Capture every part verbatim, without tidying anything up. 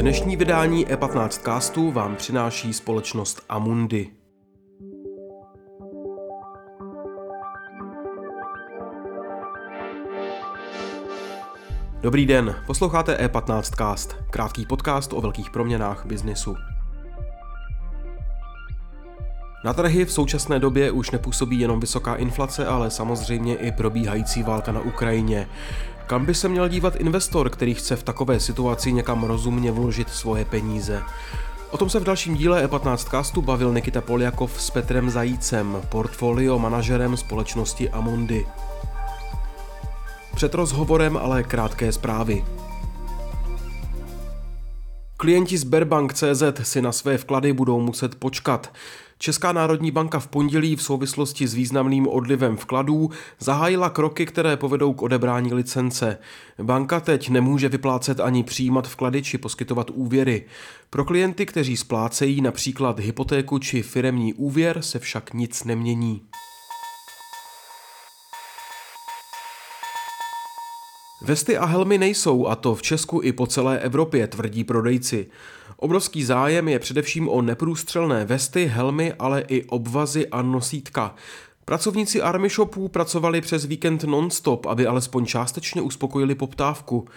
Dnešní vydání E patnáct castu vám přináší společnost Amundi. Dobrý den, posloucháte E patnáct cast, krátký podcast o velkých proměnách biznisu. Na trhy v současné době už nepůsobí jenom vysoká inflace, ale samozřejmě i probíhající válka na Ukrajině. Kam by se měl dívat investor, který chce v takové situaci někam rozumně vložit svoje peníze? O tom se v dalším díle E patnáct castu bavil Nikita Poljakov s Petrem Zajícem, portfolio manažerem společnosti Amundi. Před rozhovorem ale krátké zprávy. Klienti z BearBank tečka cé zet si na své vklady budou muset počkat. Česká národní banka v pondělí v souvislosti s významným odlivem vkladů zahájila kroky, které povedou k odebrání licence. Banka teď nemůže vyplácet ani přijímat vklady či poskytovat úvěry. Pro klienty, kteří splácejí například hypotéku či firemní úvěr, se však nic nemění. Vesty a helmy nejsou, a to v Česku i po celé Evropě, tvrdí prodejci. Obrovský zájem je především o neprůstřelné vesty, helmy, ale i obvazy a nosítka. Pracovníci Army Shopů pracovali přes víkend non-stop, aby alespoň částečně uspokojili poptávku.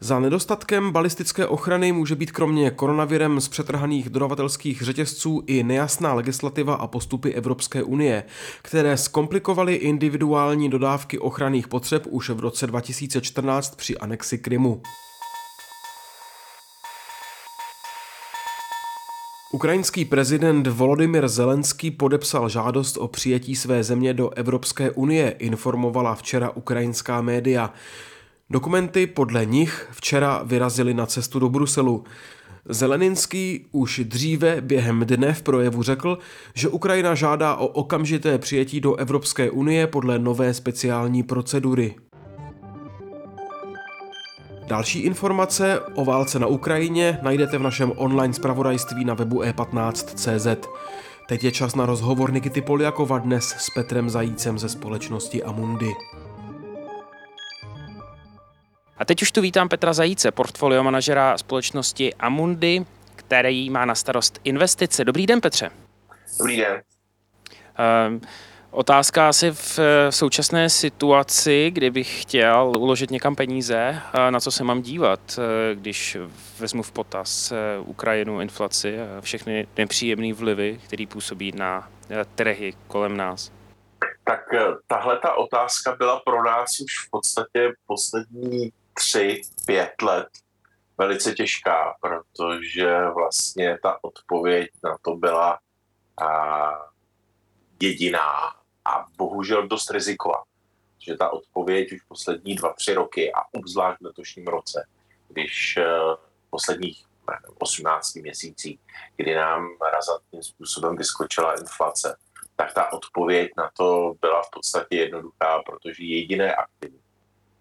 Za nedostatkem balistické ochrany může být kromě koronavirem z přetrhaných dodavatelských řetězců i nejasná legislativa a postupy Evropské unie, které zkomplikovaly individuální dodávky ochranných potřeb už v roce dva tisíce čtrnáct při anexi Krymu. Ukrajinský prezident Volodymyr Zelenský podepsal žádost o přijetí své země do Evropské unie, informovala včera ukrajinská média. Dokumenty podle nich včera vyrazily na cestu do Bruselu. Zelenský už dříve během dne v projevu řekl, že Ukrajina žádá o okamžité přijetí do Evropské unie podle nové speciální procedury. Další informace o válce na Ukrajině najdete v našem online zpravodajství na webu e patnáct tečka cé zet. Teď je čas na rozhovor Nikity Poljakova dnes s Petrem Zajícem ze společnosti Amundi. A teď už tu vítám Petra Zajíce, portfolio manažera společnosti Amundi, který má na starost investice. Dobrý den, Petře. Dobrý den. Um, Otázka asi v současné situaci, kdybych chtěl uložit někam peníze, na co se mám dívat, když vezmu v potaz Ukrajinu, inflaci a všechny nepříjemné vlivy, které působí na trhy kolem nás. Tak tahle ta otázka byla pro nás už v podstatě poslední tři, pět let velice těžká, protože vlastně ta odpověď na to byla a jediná a bohužel dost riziková, že ta odpověď už poslední dva, tři roky a obzvlášť v letošním roce, když v posledních osmnácti měsících, kdy nám razantním způsobem vyskočila inflace, tak ta odpověď na to byla v podstatě jednoduchá, protože jediné aktivum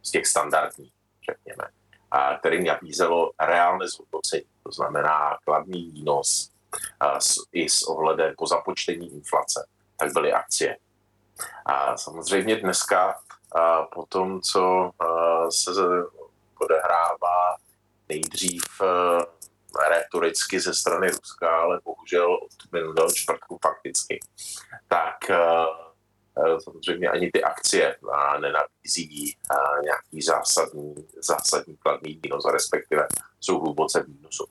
z těch standardních, řekněme, a kterým nabízelo reálné zhodnocení, to znamená kladný výnos i s ohledem po započtení inflace, tak byly akcie. A samozřejmě dneska a po tom, co se odehrává nejdřív retoricky ze strany Ruska, ale bohužel od minulého čtvrtku fakticky, tak a, samozřejmě ani ty akcie nenabízí nějaký zásadní, zásadní kladný výnos, respektive jsou hluboce v mínusu.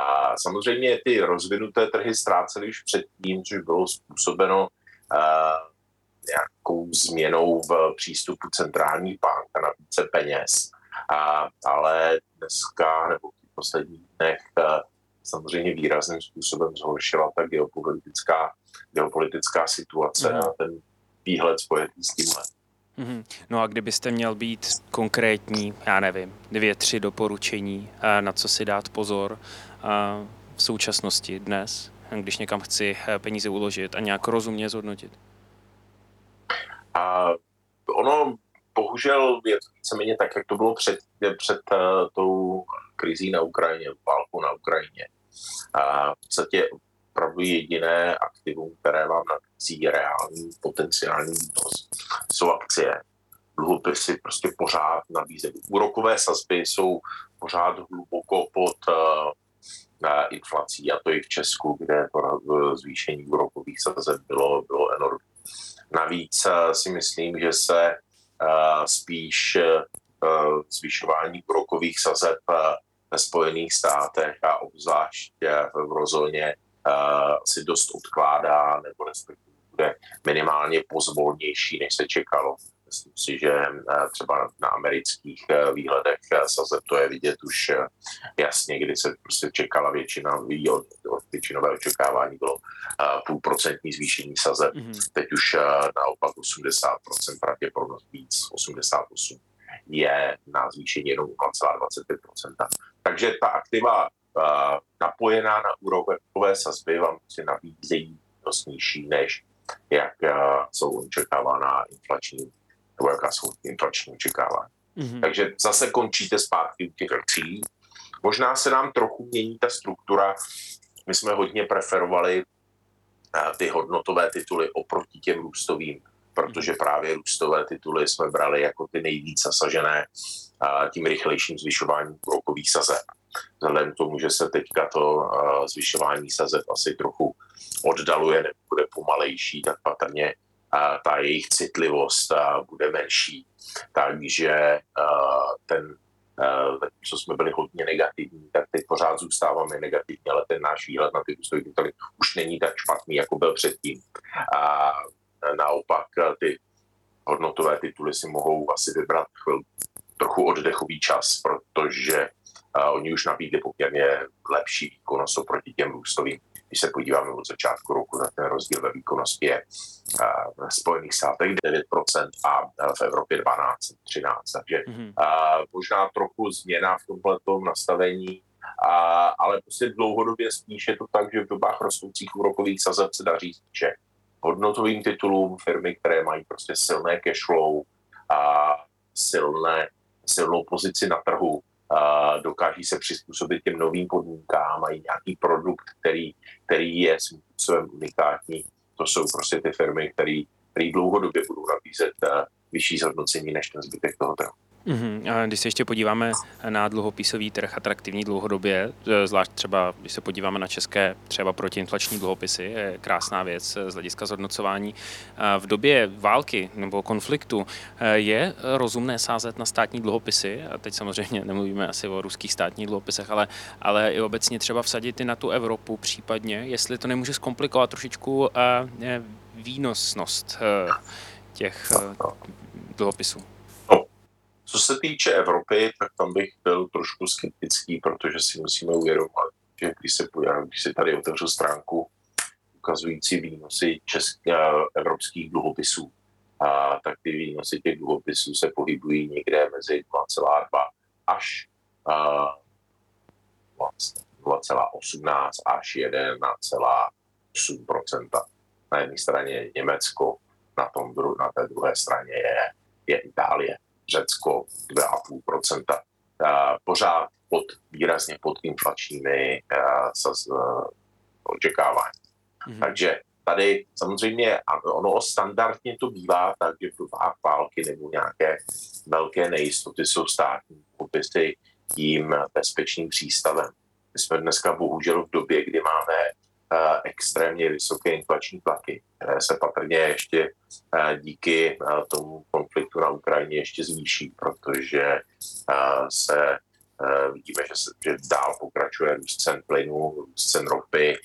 A samozřejmě ty rozvinuté trhy ztrácely už předtím, což bylo způsobeno nějakou změnou v přístupu centrální bank na více peněz. A, ale dneska nebo v posledních dnech samozřejmě výrazným způsobem zhoršila ta geopolitická, geopolitická situace mm. a ten výhled spojený s tímhle. Mm-hmm. No a kdybyste měl být konkrétní, já nevím, dvě, tři doporučení, na co si dát pozor v současnosti dnes, když někam chci peníze uložit a nějak rozumně zhodnotit? A ono bohužel je to víceméně tak, jak to bylo před, před uh, tou krizí na Ukrajině, válkou na Ukrajině. A v podstatě opravdu jediné aktivum, které vám nabízí reální potenciální výnos, jsou akcie. Dluhopisy prostě pořád nabízejí. Úrokové sazby jsou pořád hluboko pod uh, inflací, a to i v Česku, kde to zvýšení úrokových sazeb bylo, bylo enormní. Navíc si myslím, že se spíš zvýšování úrokových sazeb ve Spojených státech a obzvlášť v eurozóně si dost odkládá, nebo respektive bude minimálně pozvolnější, než se čekalo. Myslím si, že třeba na amerických výhledech sazeb to je vidět už jasně, kdy se prostě čekala většina, většinové očekávání bylo půlprocentní zvýšení sazeb. Mm-hmm. Teď už naopak osmdesát procent, pravděpodobně víc, osmdesát osm procent je na zvýšení jenom nula celá dvacet pět procenta. Takže ta aktiva napojená na úrokové sazby vám si nabízejí dost nižší, než jak jsou očekávána inflační, nebo jaká jsou inflační očekávání. Mm-hmm. Takže zase končíte zpátky u těch akcií. Možná se nám trochu mění ta struktura. My jsme hodně preferovali ty hodnotové tituly oproti těm růstovým, protože právě růstové tituly jsme brali jako ty nejvíc zasažené tím rychlejším zvyšováním úrokových sazeb. Vzhledem k tomu, že se teďka to zvyšování sazeb asi trochu oddaluje, nebo bude pomalejší, tak patrně ta jejich citlivost bude menší. Takže ten, co jsme byli hodně negativní, tak teď pořád zůstáváme negativní, ale ten náš výhled na ty ústavy už není tak špatný, jako byl předtím. A naopak ty hodnotové tituly si mohou asi vybrat trochu oddechový čas, protože oni už nabídli poměrně lepší výkonnost oproti těm růstovým. Když se podíváme od začátku roku, tak ten rozdíl ve výkonnosti je v Spojených státech devět procent a v Evropě dvanáct třináct. Takže mm-hmm. možná trochu změna v tomhletom nastavení, ale prostě dlouhodobě spíš je to tak, že v dobách rostoucích úrokových sazeb se daří že hodnotovým titulům firmy, které mají prostě silné cash flow a silné, silnou pozici na trhu, dokáží se přizpůsobit těm novým podmínkám, mají nějaký produkt, který, který je svým způsobem unikátní. To jsou prostě ty firmy, které dlouhodobě budou nabízet vyšší zhodnocení než ten zbytek toho trhu. Mm-hmm. Když se ještě podíváme na dluhopisový trh atraktivní dlouhodobě, zvlášť třeba, když se podíváme na české třeba protiinflační dluhopisy, je krásná věc z hlediska zhodnocování. V době války nebo konfliktu je rozumné sázet na státní dluhopisy, a teď samozřejmě nemluvíme asi o ruských státních dluhopisech, ale, ale i obecně třeba vsadit i na tu Evropu případně, jestli to nemůže zkomplikovat trošičku výnosnost těch dluhopisů. Co se týče Evropy, tak tam bych byl trošku skeptický, protože si musíme uvědomit, že když se podívám, když se tady otevřu stránku ukazující výnosy českých evropských dluhopisů, a, tak ty výnosy těch dluhopisů se pohybují někde mezi nula celá dva až nula celá osmnáct až jedna celá osm procenta. Na jedné straně je Německo, na, tom dru- na té druhé straně je, je Itálie. Řecko dva celá pět procenta, pořád pod, výrazně pod inflačními očekávání. Mm-hmm. Takže tady samozřejmě ono standardně to bývá tak, že v dobách války nebo nějaké velké nejistoty jsou státní dluhopisy tím bezpečným přístavem. My jsme dneska bohužel v době, kdy máme extrémně vysoké inflační tlaky, které se patrně ještě díky tomu konfliktu na Ukrajině ještě zvýší, protože se vidíme, že, se, že dál pokračuje růst cen plynu, růst cen ropy,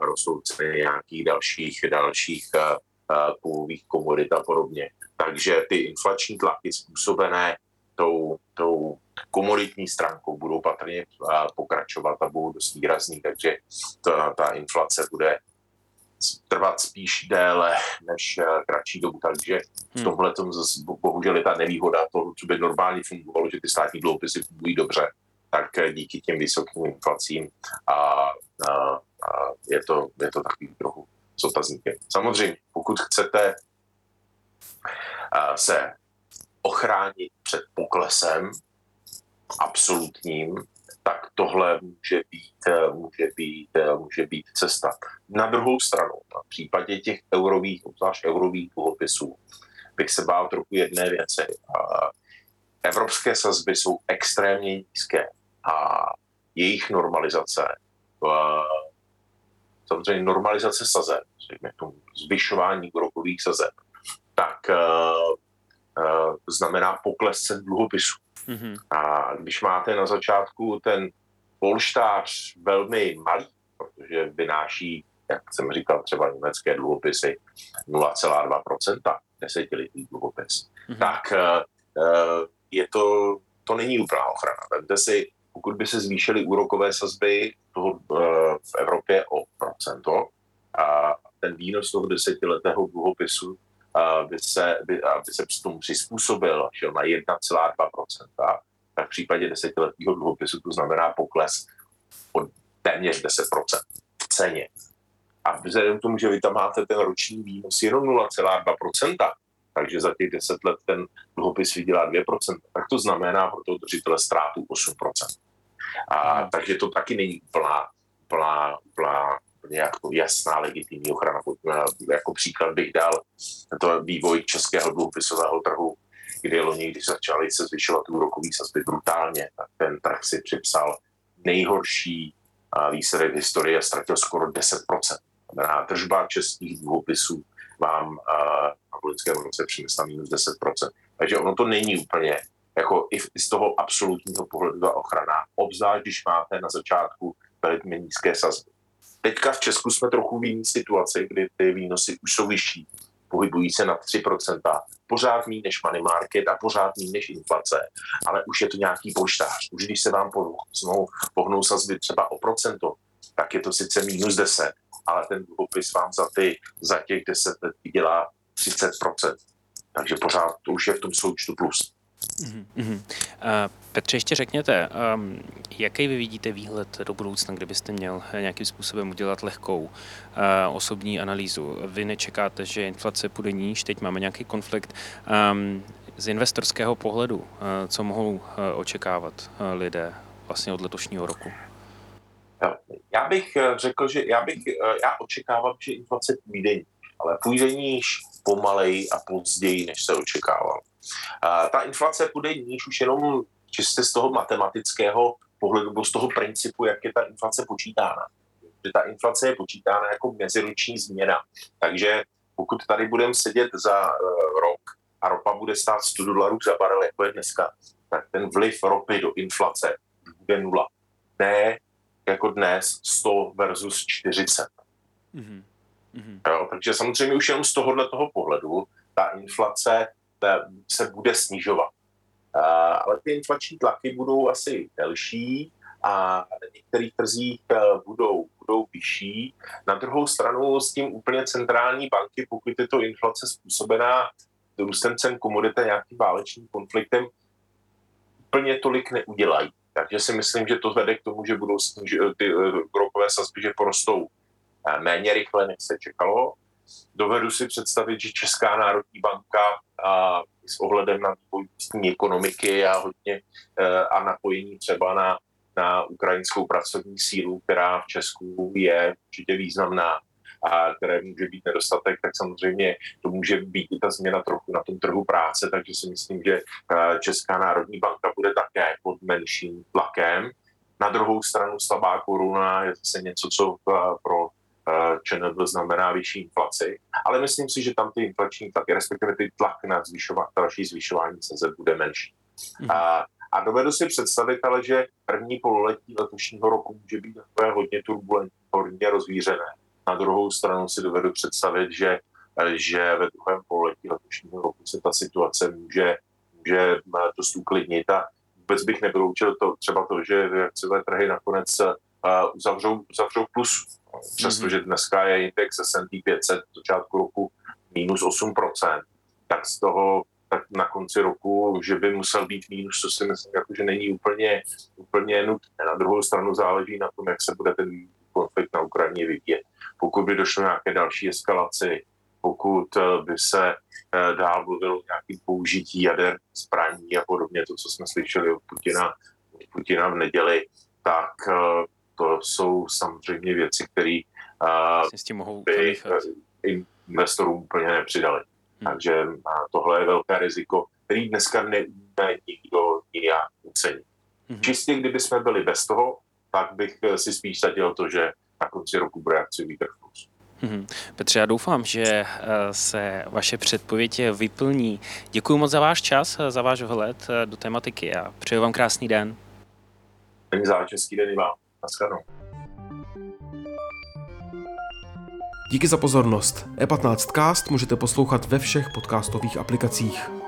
rostou ceny nějakých dalších, dalších kovových komodit a podobně. Takže ty inflační tlaky způsobené tou, tou komoditní stránkou budou patrně pokračovat a budou dost výrazný, takže ta, ta inflace bude trvat spíš déle než kratší dobu, takže v tomhletom bohužel je ta nevýhoda toho, co by normálně fungovalo, že ty státní dluhopisy fungují dobře, tak díky těm vysokým inflacím a, a, a je, to, je to takový trochu s otazníkem. Samozřejmě, pokud chcete se ochránit před poklesem absolutním, tak tohle může být, může být, může být cesta. Na druhou stranu, v případě těch eurových, obzvlášť eurových dluhopisů, bych se bál trochu jedné věci. Evropské sazby jsou extrémně nízké a jejich normalizace a samozřejmě normalizace sazeb, zvyšování úrokových sazeb, tak uh, uh, znamená pokles cen dluhopisů. Mm-hmm. A když máte na začátku ten polštář velmi malý, protože vynáší, jak jsem říkal, třeba německé dluhopisy nula celá dva procenta, desetiletý dluhopis, mm-hmm. tak uh, je to, to není úplná ochrana. Vemte si, pokud by se zvýšily úrokové sazby toho, uh, v Evropě o procento, a ten výnos toho desetiletého dluhopisu by se, by, aby se při tomu přizpůsobil, šel na jedna celá dva procenta, tak v případě desetiletého dluhopisu to znamená pokles o téměř deset procent v ceně. A vzhledem k tomu, že vy tam máte ten roční výnos jenom nula celá dva procenta, takže za těch deset let ten dluhopis vydělá dvě procenta, tak to znamená pro toho držitele ztrátu osm procent. A, takže to taky není úplná, úplná, úplná nějakou jasná legitimní ochrana. Jako příklad bych dal to vývoj českého dluhopisového trhu, kdy loni, když začaly se zvyšovat úrokové sazby brutálně, tak ten trh si připsal nejhorší výsledek historie a ztratil skoro deset procent. Znamená, tržba českých dluhopisů vám na loňském roce přinesla minus deset procent. Takže ono to není úplně, jako i z toho absolutního pohledu ta ochrana, obzvlášť když máte na začátku velmi nízké sazby. Teďka v Česku jsme trochu v jiné situaci, kdy ty výnosy už jsou vyšší, pohybují se na tři procenta, pořád méně než money market a pořád méně než inflace, ale už je to nějaký polštář. Už když se vám pohnou, pohnou sazby třeba o procento, tak je to sice minus deset, ale ten dluhopis vám za, ty, za těch deset let vydělá třicet procent. Takže pořád to už je v tom součtu plus. Mm-hmm. Petře, ještě řekněte, jaký vy vidíte výhled do budoucna, kdybyste měl nějakým způsobem udělat lehkou osobní analýzu? Vy nečekáte, že inflace půjde níž, teď máme nějaký konflikt. Z investorského pohledu, co mohou očekávat lidé vlastně od letošního roku? Já bych řekl, že já, bych, já očekávám, že inflace půjde níž, ale půjde níž pomaleji a později, než se očekávalo. Ta inflace půjde níž už jenom čistě z toho matematického pohledu, z toho principu, jak je ta inflace počítána. Že ta inflace je počítána jako meziroční změna. Takže pokud tady budeme sedět za uh, rok a ropa bude stát sto dolarů za barel, jako je dneska, tak ten vliv ropy do inflace bude nula. Ne jako dnes sto versus čtyřicet. Mm-hmm. Jo, takže samozřejmě už jenom z tohohle toho pohledu ta inflace se bude snižovat. Uh, ale ty inflační tlaky budou asi delší a na některých trzích uh, budou, budou vyšší. Na druhou stranu s tím úplně centrální banky, pokud je to inflace způsobená růstem cen komodit a nějakým válečným konfliktem, úplně tolik neudělají. Takže si myslím, že to vede k tomu, že budou sniž, ty úrokové sazby, že porostou uh, méně rychle, než se čekalo. Dovedu si představit, že Česká národní banka a s ohledem na vývoj ekonomiky a hodně a napojení třeba na, na ukrajinskou pracovní sílu, která v Česku je určitě významná a které může být nedostatek, tak samozřejmě to může být i ta změna trochu na tom trhu práce, takže si myslím, že Česká národní banka bude také pod menším tlakem. Na druhou stranu slabá koruna je zase něco, co pro ČNB znamená vyšší inflaci, ale myslím si, že tam ty inflační tlaky, respektive ty tlak na zvyšová, další zvyšování sazeb bude menší. Mm. A, a dovedu si představit, ale že první pololetí letošního roku může být takové hodně turbulentní, hodně rozvířené. Na druhou stranu si dovedu představit, že, že ve druhém pololetí letošního roku se ta situace může, může dost uklidnit a vůbec bych nevyloučil to, třeba to, že akciové trhy nakonec uzavřou, uzavřou plus. Přestože dneska je index S and P pět set v začátku roku minus osm procent, tak z toho tak na konci roku, že by musel být minus, to si myslím, jako, že není úplně, úplně nutné. Na druhou stranu záleží na tom, jak se bude ten konflikt na Ukrajině vyvíjet. Pokud by došlo nějaké další eskalaci, pokud by se dál mluvilo o nějakém použití jader, zbraní a podobně, to, co jsme slyšeli od Putina, od Putina v neděli, tak to jsou samozřejmě věci, které uh, by investorům úplně nepřidaly. Hmm. Takže uh, tohle je velké riziko, který dneska neumíme nikdo nějak ocenit. Hmm. Čistě kdyby jsme byli bez toho, tak bych si spíš sadil to, že na konci roku bude akciový trh plus. Hmm. Petře, já doufám, že se vaše předpověď vyplní. Děkuji moc za váš čas, za váš vhled do tematiky a přeju vám krásný den. Děkuji za hezký den i vám. Naschledanou. Díky za pozornost. E patnáct Cast můžete poslouchat ve všech podcastových aplikacích.